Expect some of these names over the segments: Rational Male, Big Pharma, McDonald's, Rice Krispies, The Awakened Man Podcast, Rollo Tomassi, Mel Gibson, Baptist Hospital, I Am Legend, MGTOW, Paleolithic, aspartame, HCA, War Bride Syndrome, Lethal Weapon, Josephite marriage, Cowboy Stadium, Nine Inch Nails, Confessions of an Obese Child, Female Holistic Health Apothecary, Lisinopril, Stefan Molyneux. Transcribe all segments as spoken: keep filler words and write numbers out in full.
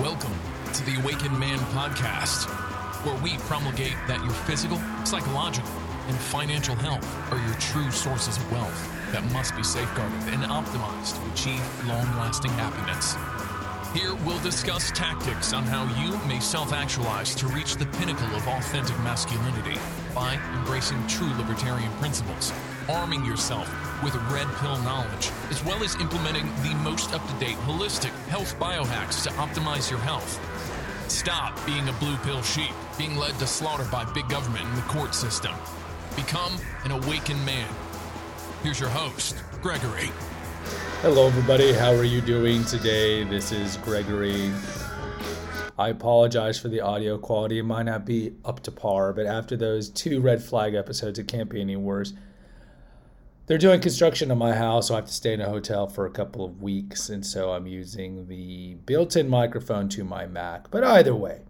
Welcome to the Awakened Man Podcast, where we promulgate that your physical, psychological, and financial health are your true sources of wealth that must be safeguarded and optimized to achieve long-lasting happiness. Here we'll discuss tactics on how you may self-actualize to reach the pinnacle of authentic masculinity by embracing true libertarian principles, arming yourself with red pill knowledge, as well as implementing the most up-to-date holistic health biohacks to optimize your health. Stop being a blue pill sheep, being led to slaughter by big government and the court system. Become an awakened man. Here's your host, Gregory. Hello, everybody. How are you doing today? This is Gregory. I apologize for the audio quality. It might not be up to par, but after those two red flag episodes, it can't be any worse. They're doing construction on my house, so I have to stay in a hotel for a couple of weeks, and so I'm using the built-in microphone to my Mac. But either way,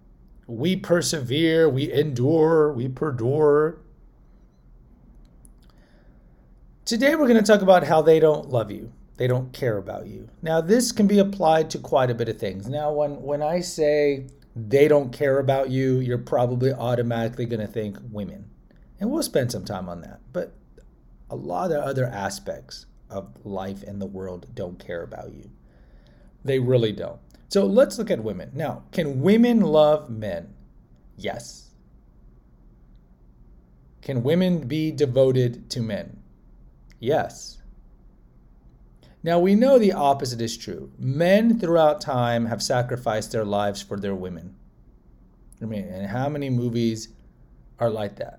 we persevere, we endure, we perdure. Today we're going to talk about how they don't love you. They don't care about you. Now, this can be applied to quite a bit of things. Now, when, when I say they don't care about you, you're probably automatically going to think women. And we'll spend some time on that. But a lot of other aspects of life and the world don't care about you. They really don't. So let's look at women. Now, can women love men? Yes. Can women be devoted to men? Yes. Now, we know the opposite is true. Men throughout time have sacrificed their lives for their women. I mean, and how many movies are like that?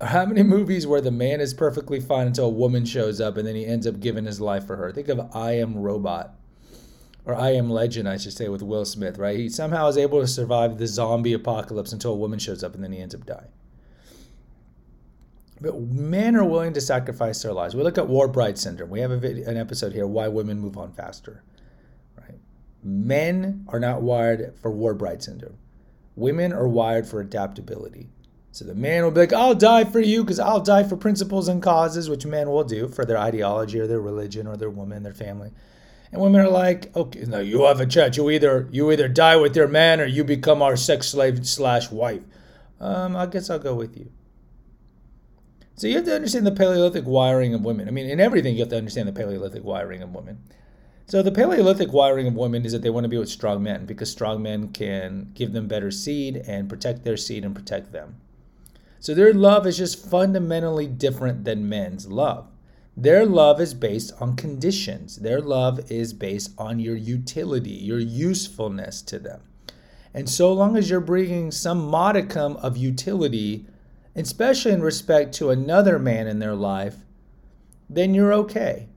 How many movies where the man is perfectly fine until a woman shows up and then he ends up giving his life for her? Think of I Am Robot, or I Am Legend, I should say, with Will Smith, right? He somehow is able to survive the zombie apocalypse until a woman shows up and then he ends up dying. But men are willing to sacrifice their lives. We look at War Bride Syndrome. We have a video, an episode here, Why Women Move On Faster. Right? Men are not wired for War Bride Syndrome. Women are wired for adaptability. So the man will be like, I'll die for you because I'll die for principles and causes, which men will do for their ideology or their religion or their woman, their family. And women are like, okay, no, you have a chance. You either you either die with your man or you become our sex slave slash wife. Um, I guess I'll go with you. So you have to understand the Paleolithic wiring of women. I mean, in everything, you have to understand the Paleolithic wiring of women. So the Paleolithic wiring of women is that they want to be with strong men because strong men can give them better seed and protect their seed and protect them. So their love is just fundamentally different than men's love. Their love is based on conditions. Their love is based on your utility, your usefulness to them. And so long as you're bringing some modicum of utility, especially in respect to another man in their life, then you're okay.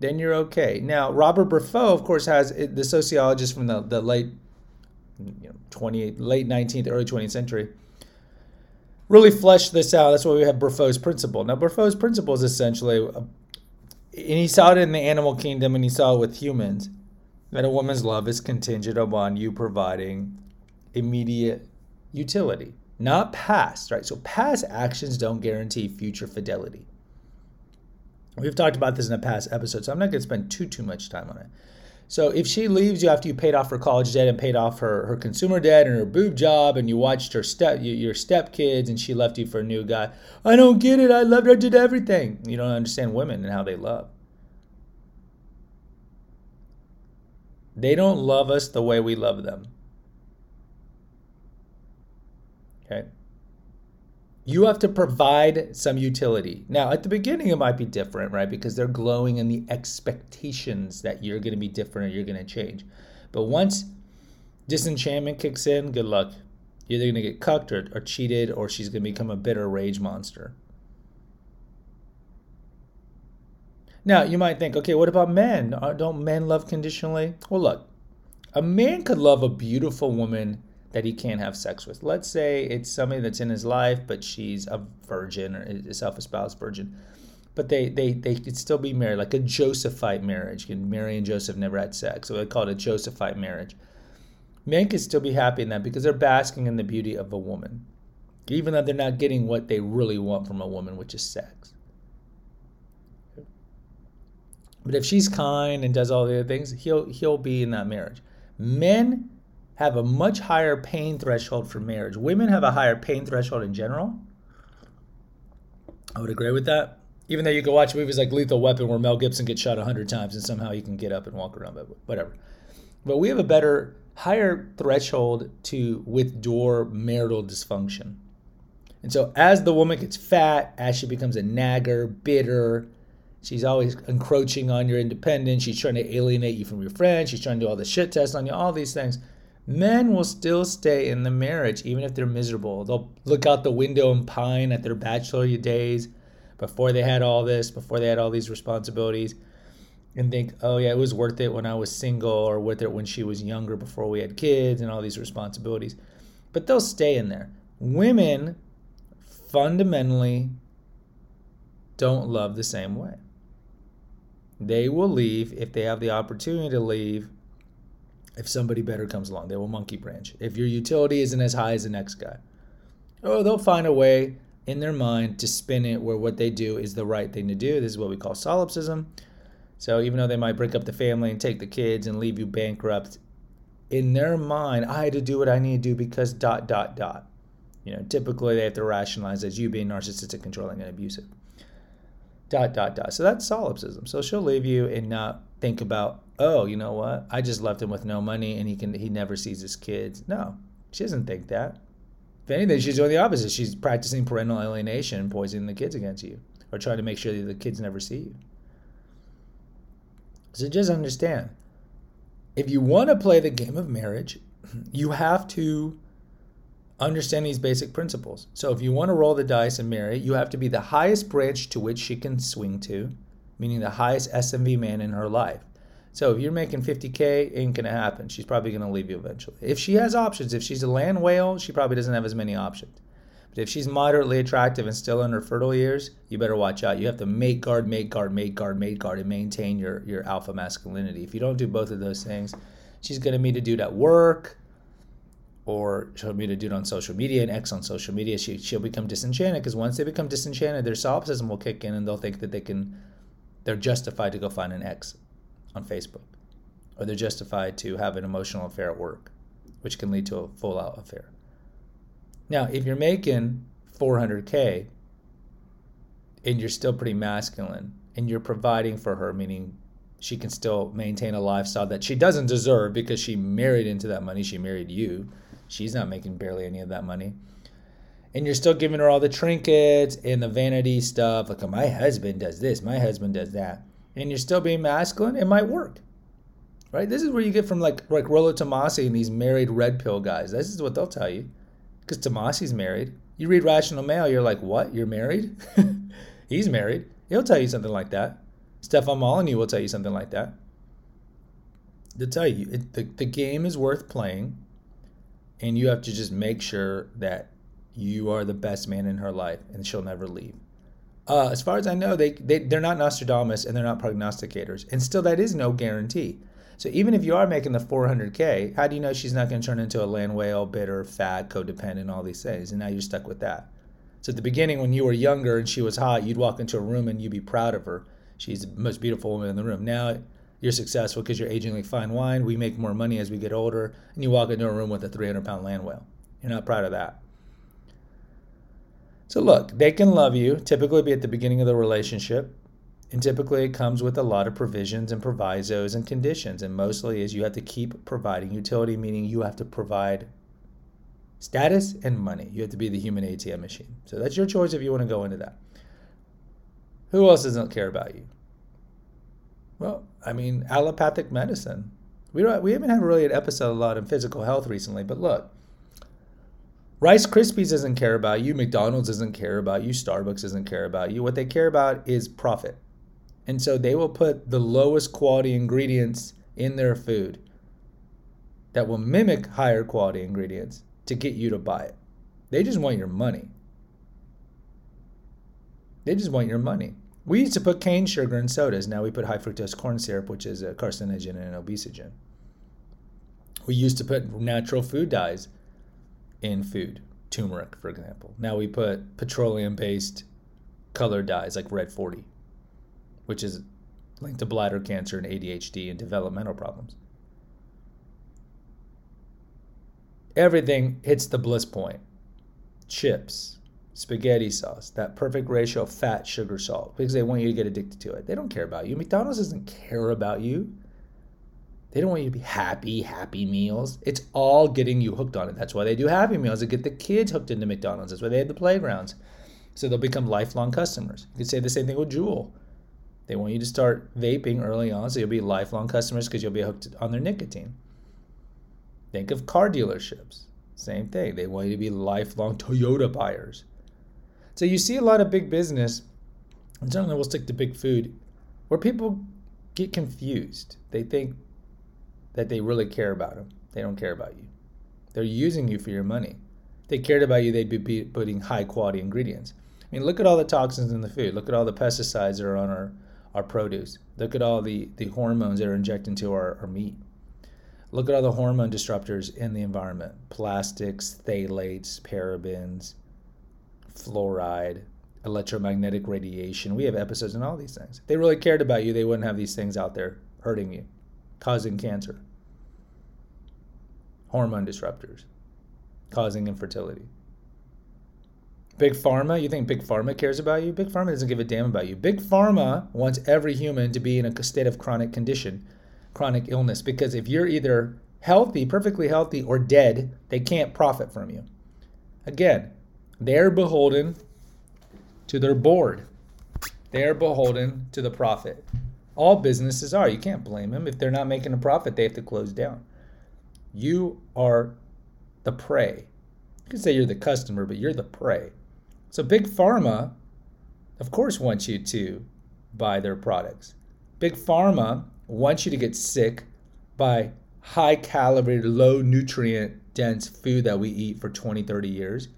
Then you're okay. Now, Robert Buffo, of course, has the sociologist from the, the late, you know, twentieth, late nineteenth, early twentieth century, really flesh this out. That's why we have Burfeau's Principle. Now, Burfeau's Principle is essentially, and he saw it in the animal kingdom and he saw it with humans, that a woman's love is contingent upon you providing immediate utility, not past, right? So past actions don't guarantee future fidelity. We've talked about this in a past episode, so I'm not going to spend too, too much time on it. So if she leaves you after you paid off her college debt and paid off her, her consumer debt and her boob job and you watched her step your stepkids and she left you for a new guy, I don't get it. I loved her. I did everything. You don't understand women and how they love. They don't love us the way we love them. Okay? You have to provide some utility. Now, at the beginning, it might be different, right? Because they're glowing in the expectations that you're going to be different or you're going to change. But once disenchantment kicks in, good luck. You're either going to get cucked or, or cheated, or she's going to become a bitter rage monster. Now, you might think, okay, what about men? Don't men love conditionally? Well, look, a man could love a beautiful woman that he can't have sex with. Let's say it's somebody that's in his life, but she's a virgin or a self-espoused virgin. But they, they, they could still be married, like a Josephite marriage. Mary and Joseph never had sex, so they call it a Josephite marriage. Men could still be happy in that because they're basking in the beauty of a woman, even though they're not getting what they really want from a woman, which is sex. But if she's kind and does all the other things, he'll he'll be in that marriage. Men have a much higher pain threshold for marriage. Women have a higher pain threshold in general. I would agree with that. Even though you can watch movies like Lethal Weapon where Mel Gibson gets shot one hundred times and somehow he can get up and walk around, but whatever. But we have a better, higher threshold to withdraw marital dysfunction. And so as the woman gets fat, as she becomes a nagger, bitter, she's always encroaching on your independence. She's trying to alienate you from your friends. She's trying to do all the shit tests on you, all these things. Men will still stay in the marriage, even if they're miserable. They'll look out the window and pine at their bachelor days before they had all this, before they had all these responsibilities, and think, oh, yeah, it was worth it when I was single, or worth it when she was younger before we had kids and all these responsibilities. But they'll stay in there. Women fundamentally don't love the same way. They will leave if they have the opportunity to leave. If somebody better comes along, they will monkey branch. If your utility isn't as high as the next guy, oh, they'll find a way in their mind to spin it where what they do is the right thing to do. This is what we call solipsism. So even though they might break up the family and take the kids and leave you bankrupt, in their mind, I had to do what I need to do because dot, dot, dot. You know, typically they have to rationalize as you being narcissistic, controlling, and abusive. Dot, dot, dot. So that's solipsism. So she'll leave you and not think about, oh, you know what? I just left him with no money and he can he never sees his kids. No, she doesn't think that. If anything, she's doing the opposite. She's practicing parental alienation and poisoning the kids against you, or trying to make sure that the kids never see you. So just understand, if you want to play the game of marriage, you have to understand these basic principles. So if you want to roll the dice and marry, you have to be the highest branch to which she can swing to, meaning the highest S M V man in her life. So if you're making fifty K, ain't gonna happen. She's probably gonna leave you eventually. If she has options, if she's a land whale, she probably doesn't have as many options. But if she's moderately attractive and still in her fertile years, you better watch out. You have to mate guard, mate guard, mate guard, mate guard, and maintain your, your alpha masculinity. If you don't do both of those things, she's gonna meet a dude at work, or she'll meet a dude on social media, an ex on social media. She, she'll become disenchanted, because once they become disenchanted, their solipsism will kick in and they'll think that they can, they're justified to go find an ex on Facebook, or they're justified to have an emotional affair at work, which can lead to a full-out affair. Now, if you're making four hundred K and you're still pretty masculine and you're providing for her, meaning she can still maintain a lifestyle that she doesn't deserve because she married into that money, she married you, she's not making barely any of that money, and you're still giving her all the trinkets and the vanity stuff, like, my husband does this, my husband does that, and you're still being masculine, it might work, right? This is where you get from like like Rollo Tomassi and these married red pill guys. This is what they'll tell you, because Tomassi's married. You read Rational Male, you're like, what? You're married? He's married. He'll tell you something like that. Stefan Molyneux will tell you something like that. They'll tell you, it, the, the game is worth playing, and you have to just make sure that you are the best man in her life, and she'll never leave. Uh, as far as I know, they, they, they're not Nostradamus and they're not prognosticators. And still, that is no guarantee. So even if you are making the four hundred K, how do you know she's not going to turn into a land whale, bitter, fat, codependent, all these things? And now you're stuck with that. So at the beginning, when you were younger and she was hot, you'd walk into a room and you'd be proud of her. She's the most beautiful woman in the room. Now you're successful because you're aging like fine wine. We make more money as we get older. And you walk into a room with a three hundred pound land whale. You're not proud of that. So look, they can love you, typically be at the beginning of the relationship, and typically it comes with a lot of provisions and provisos and conditions, and mostly is you have to keep providing utility, meaning you have to provide status and money. You have to be the human A T M machine. So that's your choice if you want to go into that. Who else doesn't care about you? Well, I mean, allopathic medicine. We don't, we haven't had really an episode a lot in physical health recently, but look, Rice Krispies doesn't care about you, McDonald's doesn't care about you, Starbucks doesn't care about you. What they care about is profit. And so they will put the lowest quality ingredients in their food that will mimic higher quality ingredients to get you to buy it. They just want your money. They just want your money. We used to put cane sugar in sodas. Now we put high fructose corn syrup, which is a carcinogen and an obesogen. We used to put natural food dyes in food, turmeric, for example. Now we put petroleum-based color dyes like Red forty, which is linked to bladder cancer and A D H D and developmental problems. Everything hits the bliss point. Chips, spaghetti sauce, that perfect ratio of fat, sugar, salt, because they want you to get addicted to it. They don't care about you. McDonald's doesn't care about you. They don't want you to be happy, happy meals. It's all getting you hooked on it. That's why they do happy meals. They get the kids hooked into McDonald's. That's why they have the playgrounds. So they'll become lifelong customers. You could say the same thing with Juul. They want you to start vaping early on, so you'll be lifelong customers because you'll be hooked on their nicotine. Think of car dealerships. Same thing. They want you to be lifelong Toyota buyers. So you see a lot of big business, and certainly we'll stick to big food, where people get confused. They think that they really care about them. They don't care about you. They're using you for your money. If they cared about you, they'd be putting high quality ingredients. I mean, look at all the toxins in the food. Look at all the pesticides that are on our, our produce. Look at all the, the hormones that are injected into our, our meat. Look at all the hormone disruptors in the environment. Plastics, phthalates, parabens, fluoride, electromagnetic radiation. We have episodes on all these things. If they really cared about you, they wouldn't have these things out there hurting you, causing cancer, hormone disruptors, causing infertility. Big Pharma, you think Big Pharma cares about you? Big Pharma doesn't give a damn about you. Big Pharma wants every human to be in a state of chronic condition, chronic illness, because if you're either healthy, perfectly healthy, or dead, they can't profit from you. Again, they're beholden to their board. They're beholden to the profit. All businesses are. You can't blame them. If they're not making a profit, they have to close down. You are the prey. You can say you're the customer, but you're the prey. So Big Pharma, of course, wants you to buy their products. Big Pharma wants you to get sick by high-calorie, low-nutrient-dense food that we eat for twenty, thirty years.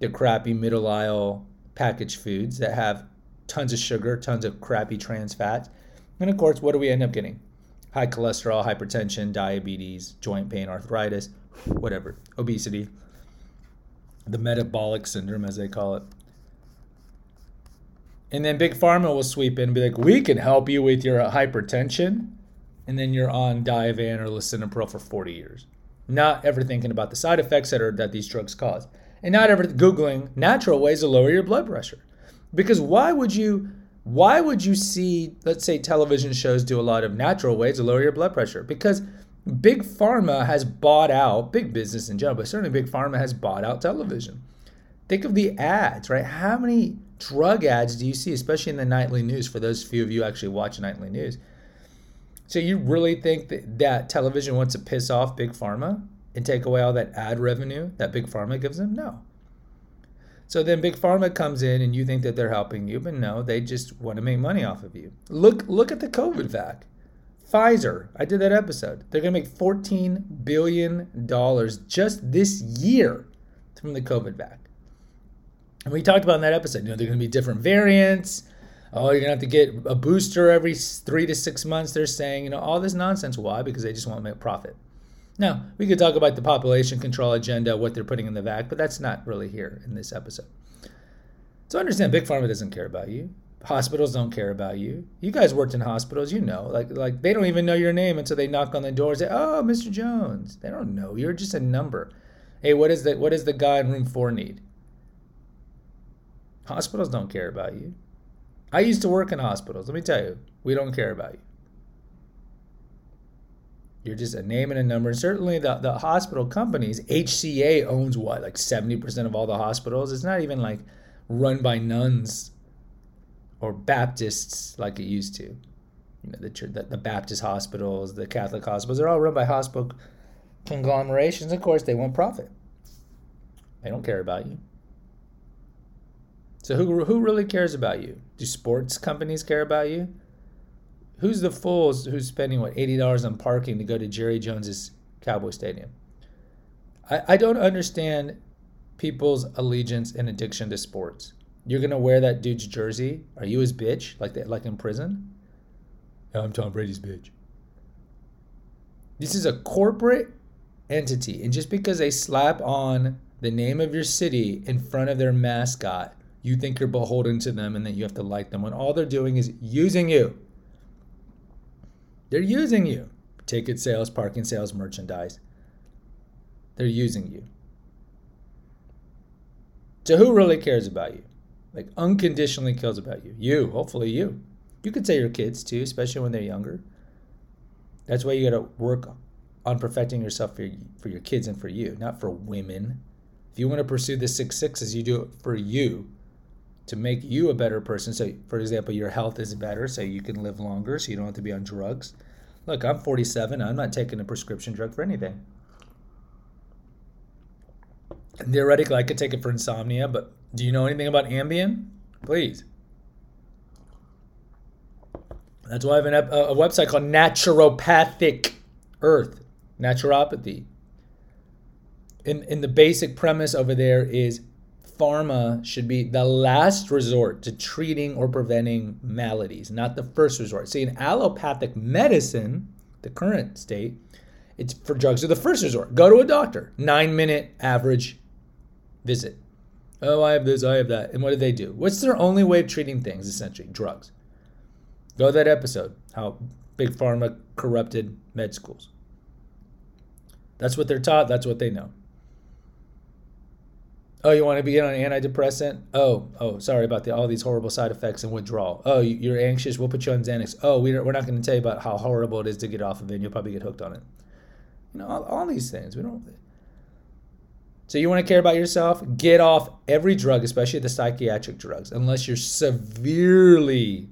The crappy middle aisle packaged foods that have tons of sugar, tons of crappy trans fats. And of course, what do we end up getting? High cholesterol, hypertension, diabetes, joint pain, arthritis, whatever, obesity, the metabolic syndrome, as they call it. And then Big Pharma will sweep in and be like, we can help you with your hypertension. And then you're on Divan or Lisinopril for forty years. Not ever thinking about the side effects that are that these drugs cause. And not ever Googling natural ways to lower your blood pressure. Because why would you why would you see, let's say, television shows do a lot of natural ways to lower your blood pressure? Because Big Pharma has bought out, big business in general, but certainly Big Pharma has bought out television. Think of the ads, right? How many drug ads do you see, especially in the nightly news, for those few of you actually watch nightly news? So you really think that, that television wants to piss off Big Pharma and take away all that ad revenue that Big Pharma gives them? No. So then Big Pharma comes in and you think that they're helping you, but no, they just want to make money off of you. Look look at the COVID vac. Pfizer, I did that episode. They're going to make fourteen billion dollars just this year from the COVID vac. And we talked about in that episode, you know, there are going to be different variants. Oh, you're going to have to get a booster every three to six months. They're saying, you know, all this nonsense. Why? Because they just want to make profit. Now, we could talk about the population control agenda, what they're putting in the vac, but that's not really here in this episode. So understand, Big Pharma doesn't care about you. Hospitals don't care about you. You guys worked in hospitals, you know. Like, like they don't even know your name until they knock on the door and say, oh, Mister Jones. They don't know. You're just a number. Hey, what is the, what does the guy in room four need? Hospitals don't care about you. I used to work in hospitals. Let me tell you, we don't care about you. You're just a name and a number. Certainly the, the hospital companies, H C A owns what, like seventy percent of all the hospitals? It's not even like run by nuns or Baptists like it used to. You know, the, church, the, the Baptist hospitals, the Catholic hospitals, they're all run by hospital conglomerations. Of course, they want profit. They don't care about you. So who who really cares about you? Do sports companies care about you? Who's the fools who's spending, what, eighty dollars on parking to go to Jerry Jones' Cowboy Stadium? I, I don't understand people's allegiance and addiction to sports. You're going to wear that dude's jersey? Are you his bitch, like the, like in prison? No, I'm Tom Brady's bitch. This is a corporate entity, and just because they slap on the name of your city in front of their mascot, you think you're beholden to them and that you have to like them when all they're doing is using you. They're using you. Ticket sales, parking sales, merchandise. They're using you. So who really cares about you? Like unconditionally cares about you. You, hopefully you. You could say your kids too, especially when they're younger. That's why you got to work on perfecting yourself for, for your kids and for you, not for women. If you want to pursue the six sixes, you do it for you to make you a better person. So, for example, your health is better, so you can live longer, so you don't have to be on drugs. Look, I'm forty-seven. I'm not taking a prescription drug for anything. And theoretically, I could take it for insomnia, but do you know anything about Ambien? Please. That's why I have an, a, a website called Naturopathic Earth, naturopathy. In, in the basic premise over there is pharma should be the last resort to treating or preventing maladies, not the first resort. See, in allopathic medicine, the current state, it's for drugs are the first resort. Go to a doctor. Nine-minute average visit. Oh, I have this, I have that. And what do they do? What's their only way of treating things, essentially? Drugs. Go to that episode, how Big Pharma corrupted med schools. That's what they're taught. That's what they know. Oh, you want to begin on an antidepressant? Oh, oh, sorry about the, all these horrible side effects and withdrawal. Oh, you're anxious? We'll put you on Xanax. Oh, we don't, we're not going to tell you about how horrible it is to get off of it. And you'll probably get hooked on it. You know, all, all these things. We don't. So you want to care about yourself? Get off every drug, especially the psychiatric drugs, unless you're severely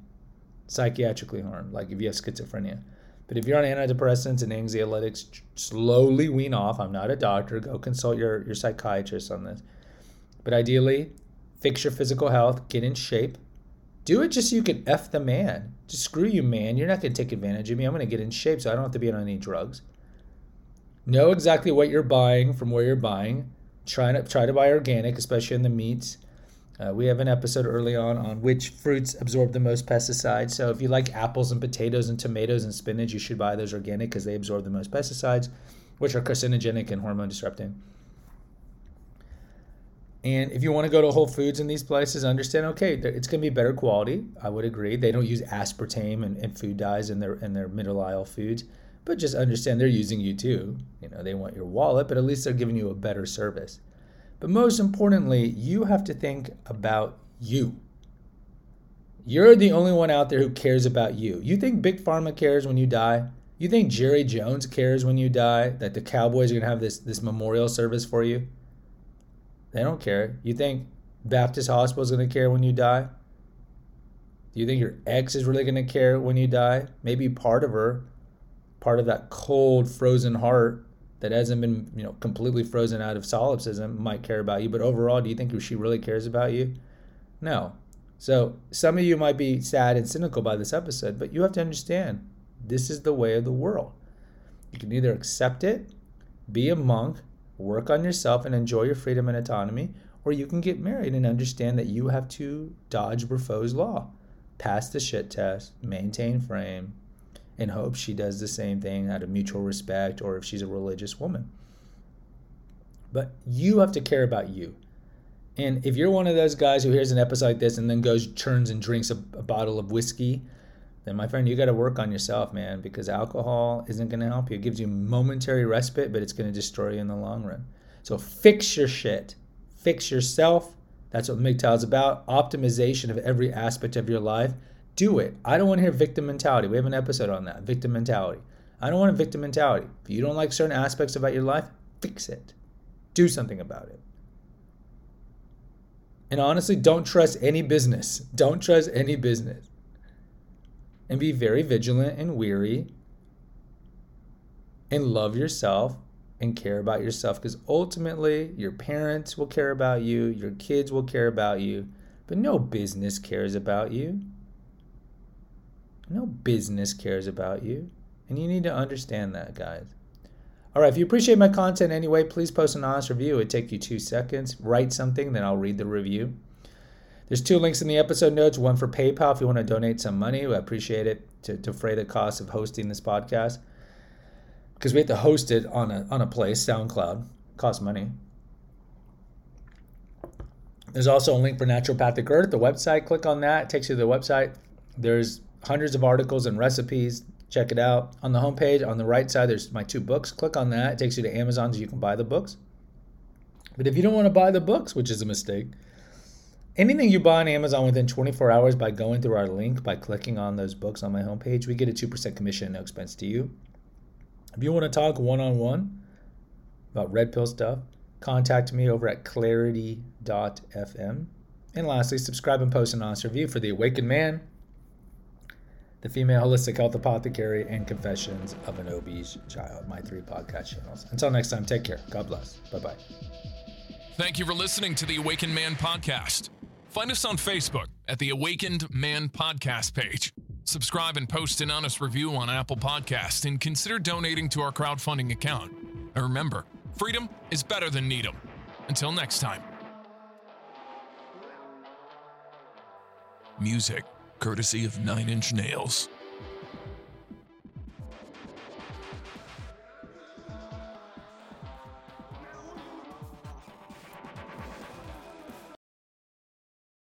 psychiatrically harmed, like if you have schizophrenia. But if you're on antidepressants and anxiolytics, slowly wean off. I'm not a doctor. Go consult your, your psychiatrist on this. But ideally, fix your physical health. Get in shape. Do it just so you can F the man. Just screw you, man. You're not going to take advantage of me. I'm going to get in shape so I don't have to be on any drugs. Know exactly what you're buying from where you're buying. Try to, try to buy organic, especially in the meats. Uh, we have an episode early on on which fruits absorb the most pesticides. So if you like apples and potatoes and tomatoes and spinach, you should buy those organic because they absorb the most pesticides, which are carcinogenic and hormone disrupting. And if you want to go to Whole Foods in these places, understand, okay, it's going to be better quality. I would agree. They don't use aspartame and, and food dyes in their in their middle aisle foods. But just understand they're using you too. You know, they want your wallet, but at least they're giving you a better service. But most importantly, you have to think about you. You're the only one out there who cares about you. You think Big Pharma cares when you die? You think Jerry Jones cares when you die, that the Cowboys are going to have this, this memorial service for you? They don't care. You think Baptist Hospital is going to care when you die? Do you think your ex is really going to care when you die? Maybe part of her, part of that cold, frozen heart that hasn't been, you know, completely frozen out of solipsism might care about you. But overall, do you think she really cares about you? No. So some of you might be sad and cynical by this episode, but you have to understand this is the way of the world. You can either accept it, be a monk, work on yourself and enjoy your freedom and autonomy, or you can get married and understand that you have to dodge Burfeau's law. Pass the shit test, maintain frame, and hope she does the same thing out of mutual respect, or if she's a religious woman. But you have to care about you. And if you're one of those guys who hears an episode like this and then goes, churns and drinks a, a bottle of whiskey, then my friend, you got to work on yourself, man, because alcohol isn't going to help you. It gives you momentary respite, but it's going to destroy you in the long run. So fix your shit. Fix yourself. That's what M G T O W is about. Optimization of every aspect of your life. Do it. I don't want to hear victim mentality. We have an episode on that, victim mentality. I don't want a victim mentality. If you don't like certain aspects about your life, fix it. Do something about it. And honestly, don't trust any business. Don't trust any business. And be very vigilant and wary. And love yourself and care about yourself, because ultimately your parents will care about you, your kids will care about you, but no business cares about you. No business cares about you. And you need to understand that, guys. All right, if you appreciate my content anyway, please post an honest review. It'd take you two seconds. Write something, then I'll read the review. There's two links in the episode notes, one for PayPal if you want to donate some money. I appreciate it to, to defray the cost of hosting this podcast, because we have to host it on a, on a place, SoundCloud. It costs money. There's also a link for Naturopathic Earth, the website. Click on that. It takes you to the website. There's hundreds of articles and recipes, Check it out. On the homepage, on the right side, there's my two books. Click on that. It takes you to Amazon so you can buy the books. But if you don't want to buy the books, which is a mistake, anything you buy on Amazon within twenty-four hours by going through our link, by clicking on those books on my homepage, we get a two percent commission, no expense to you. If you want to talk one-on-one about red pill stuff, contact me over at clarity dot f m. And lastly, subscribe and post an honest review for The Awakened Man, The Female Holistic Health Apothecary, and Confessions of an Obese Child, my three podcast channels. Until next time, take care. God bless. Bye-bye. Thank you for listening to The Awakened Man Podcast. Find us on Facebook at The Awakened Man Podcast page. Subscribe and post an honest review on Apple Podcasts, and consider donating to our crowdfunding account. And remember, freedom is better than Needham. Until next time. Music courtesy of Nine Inch Nails.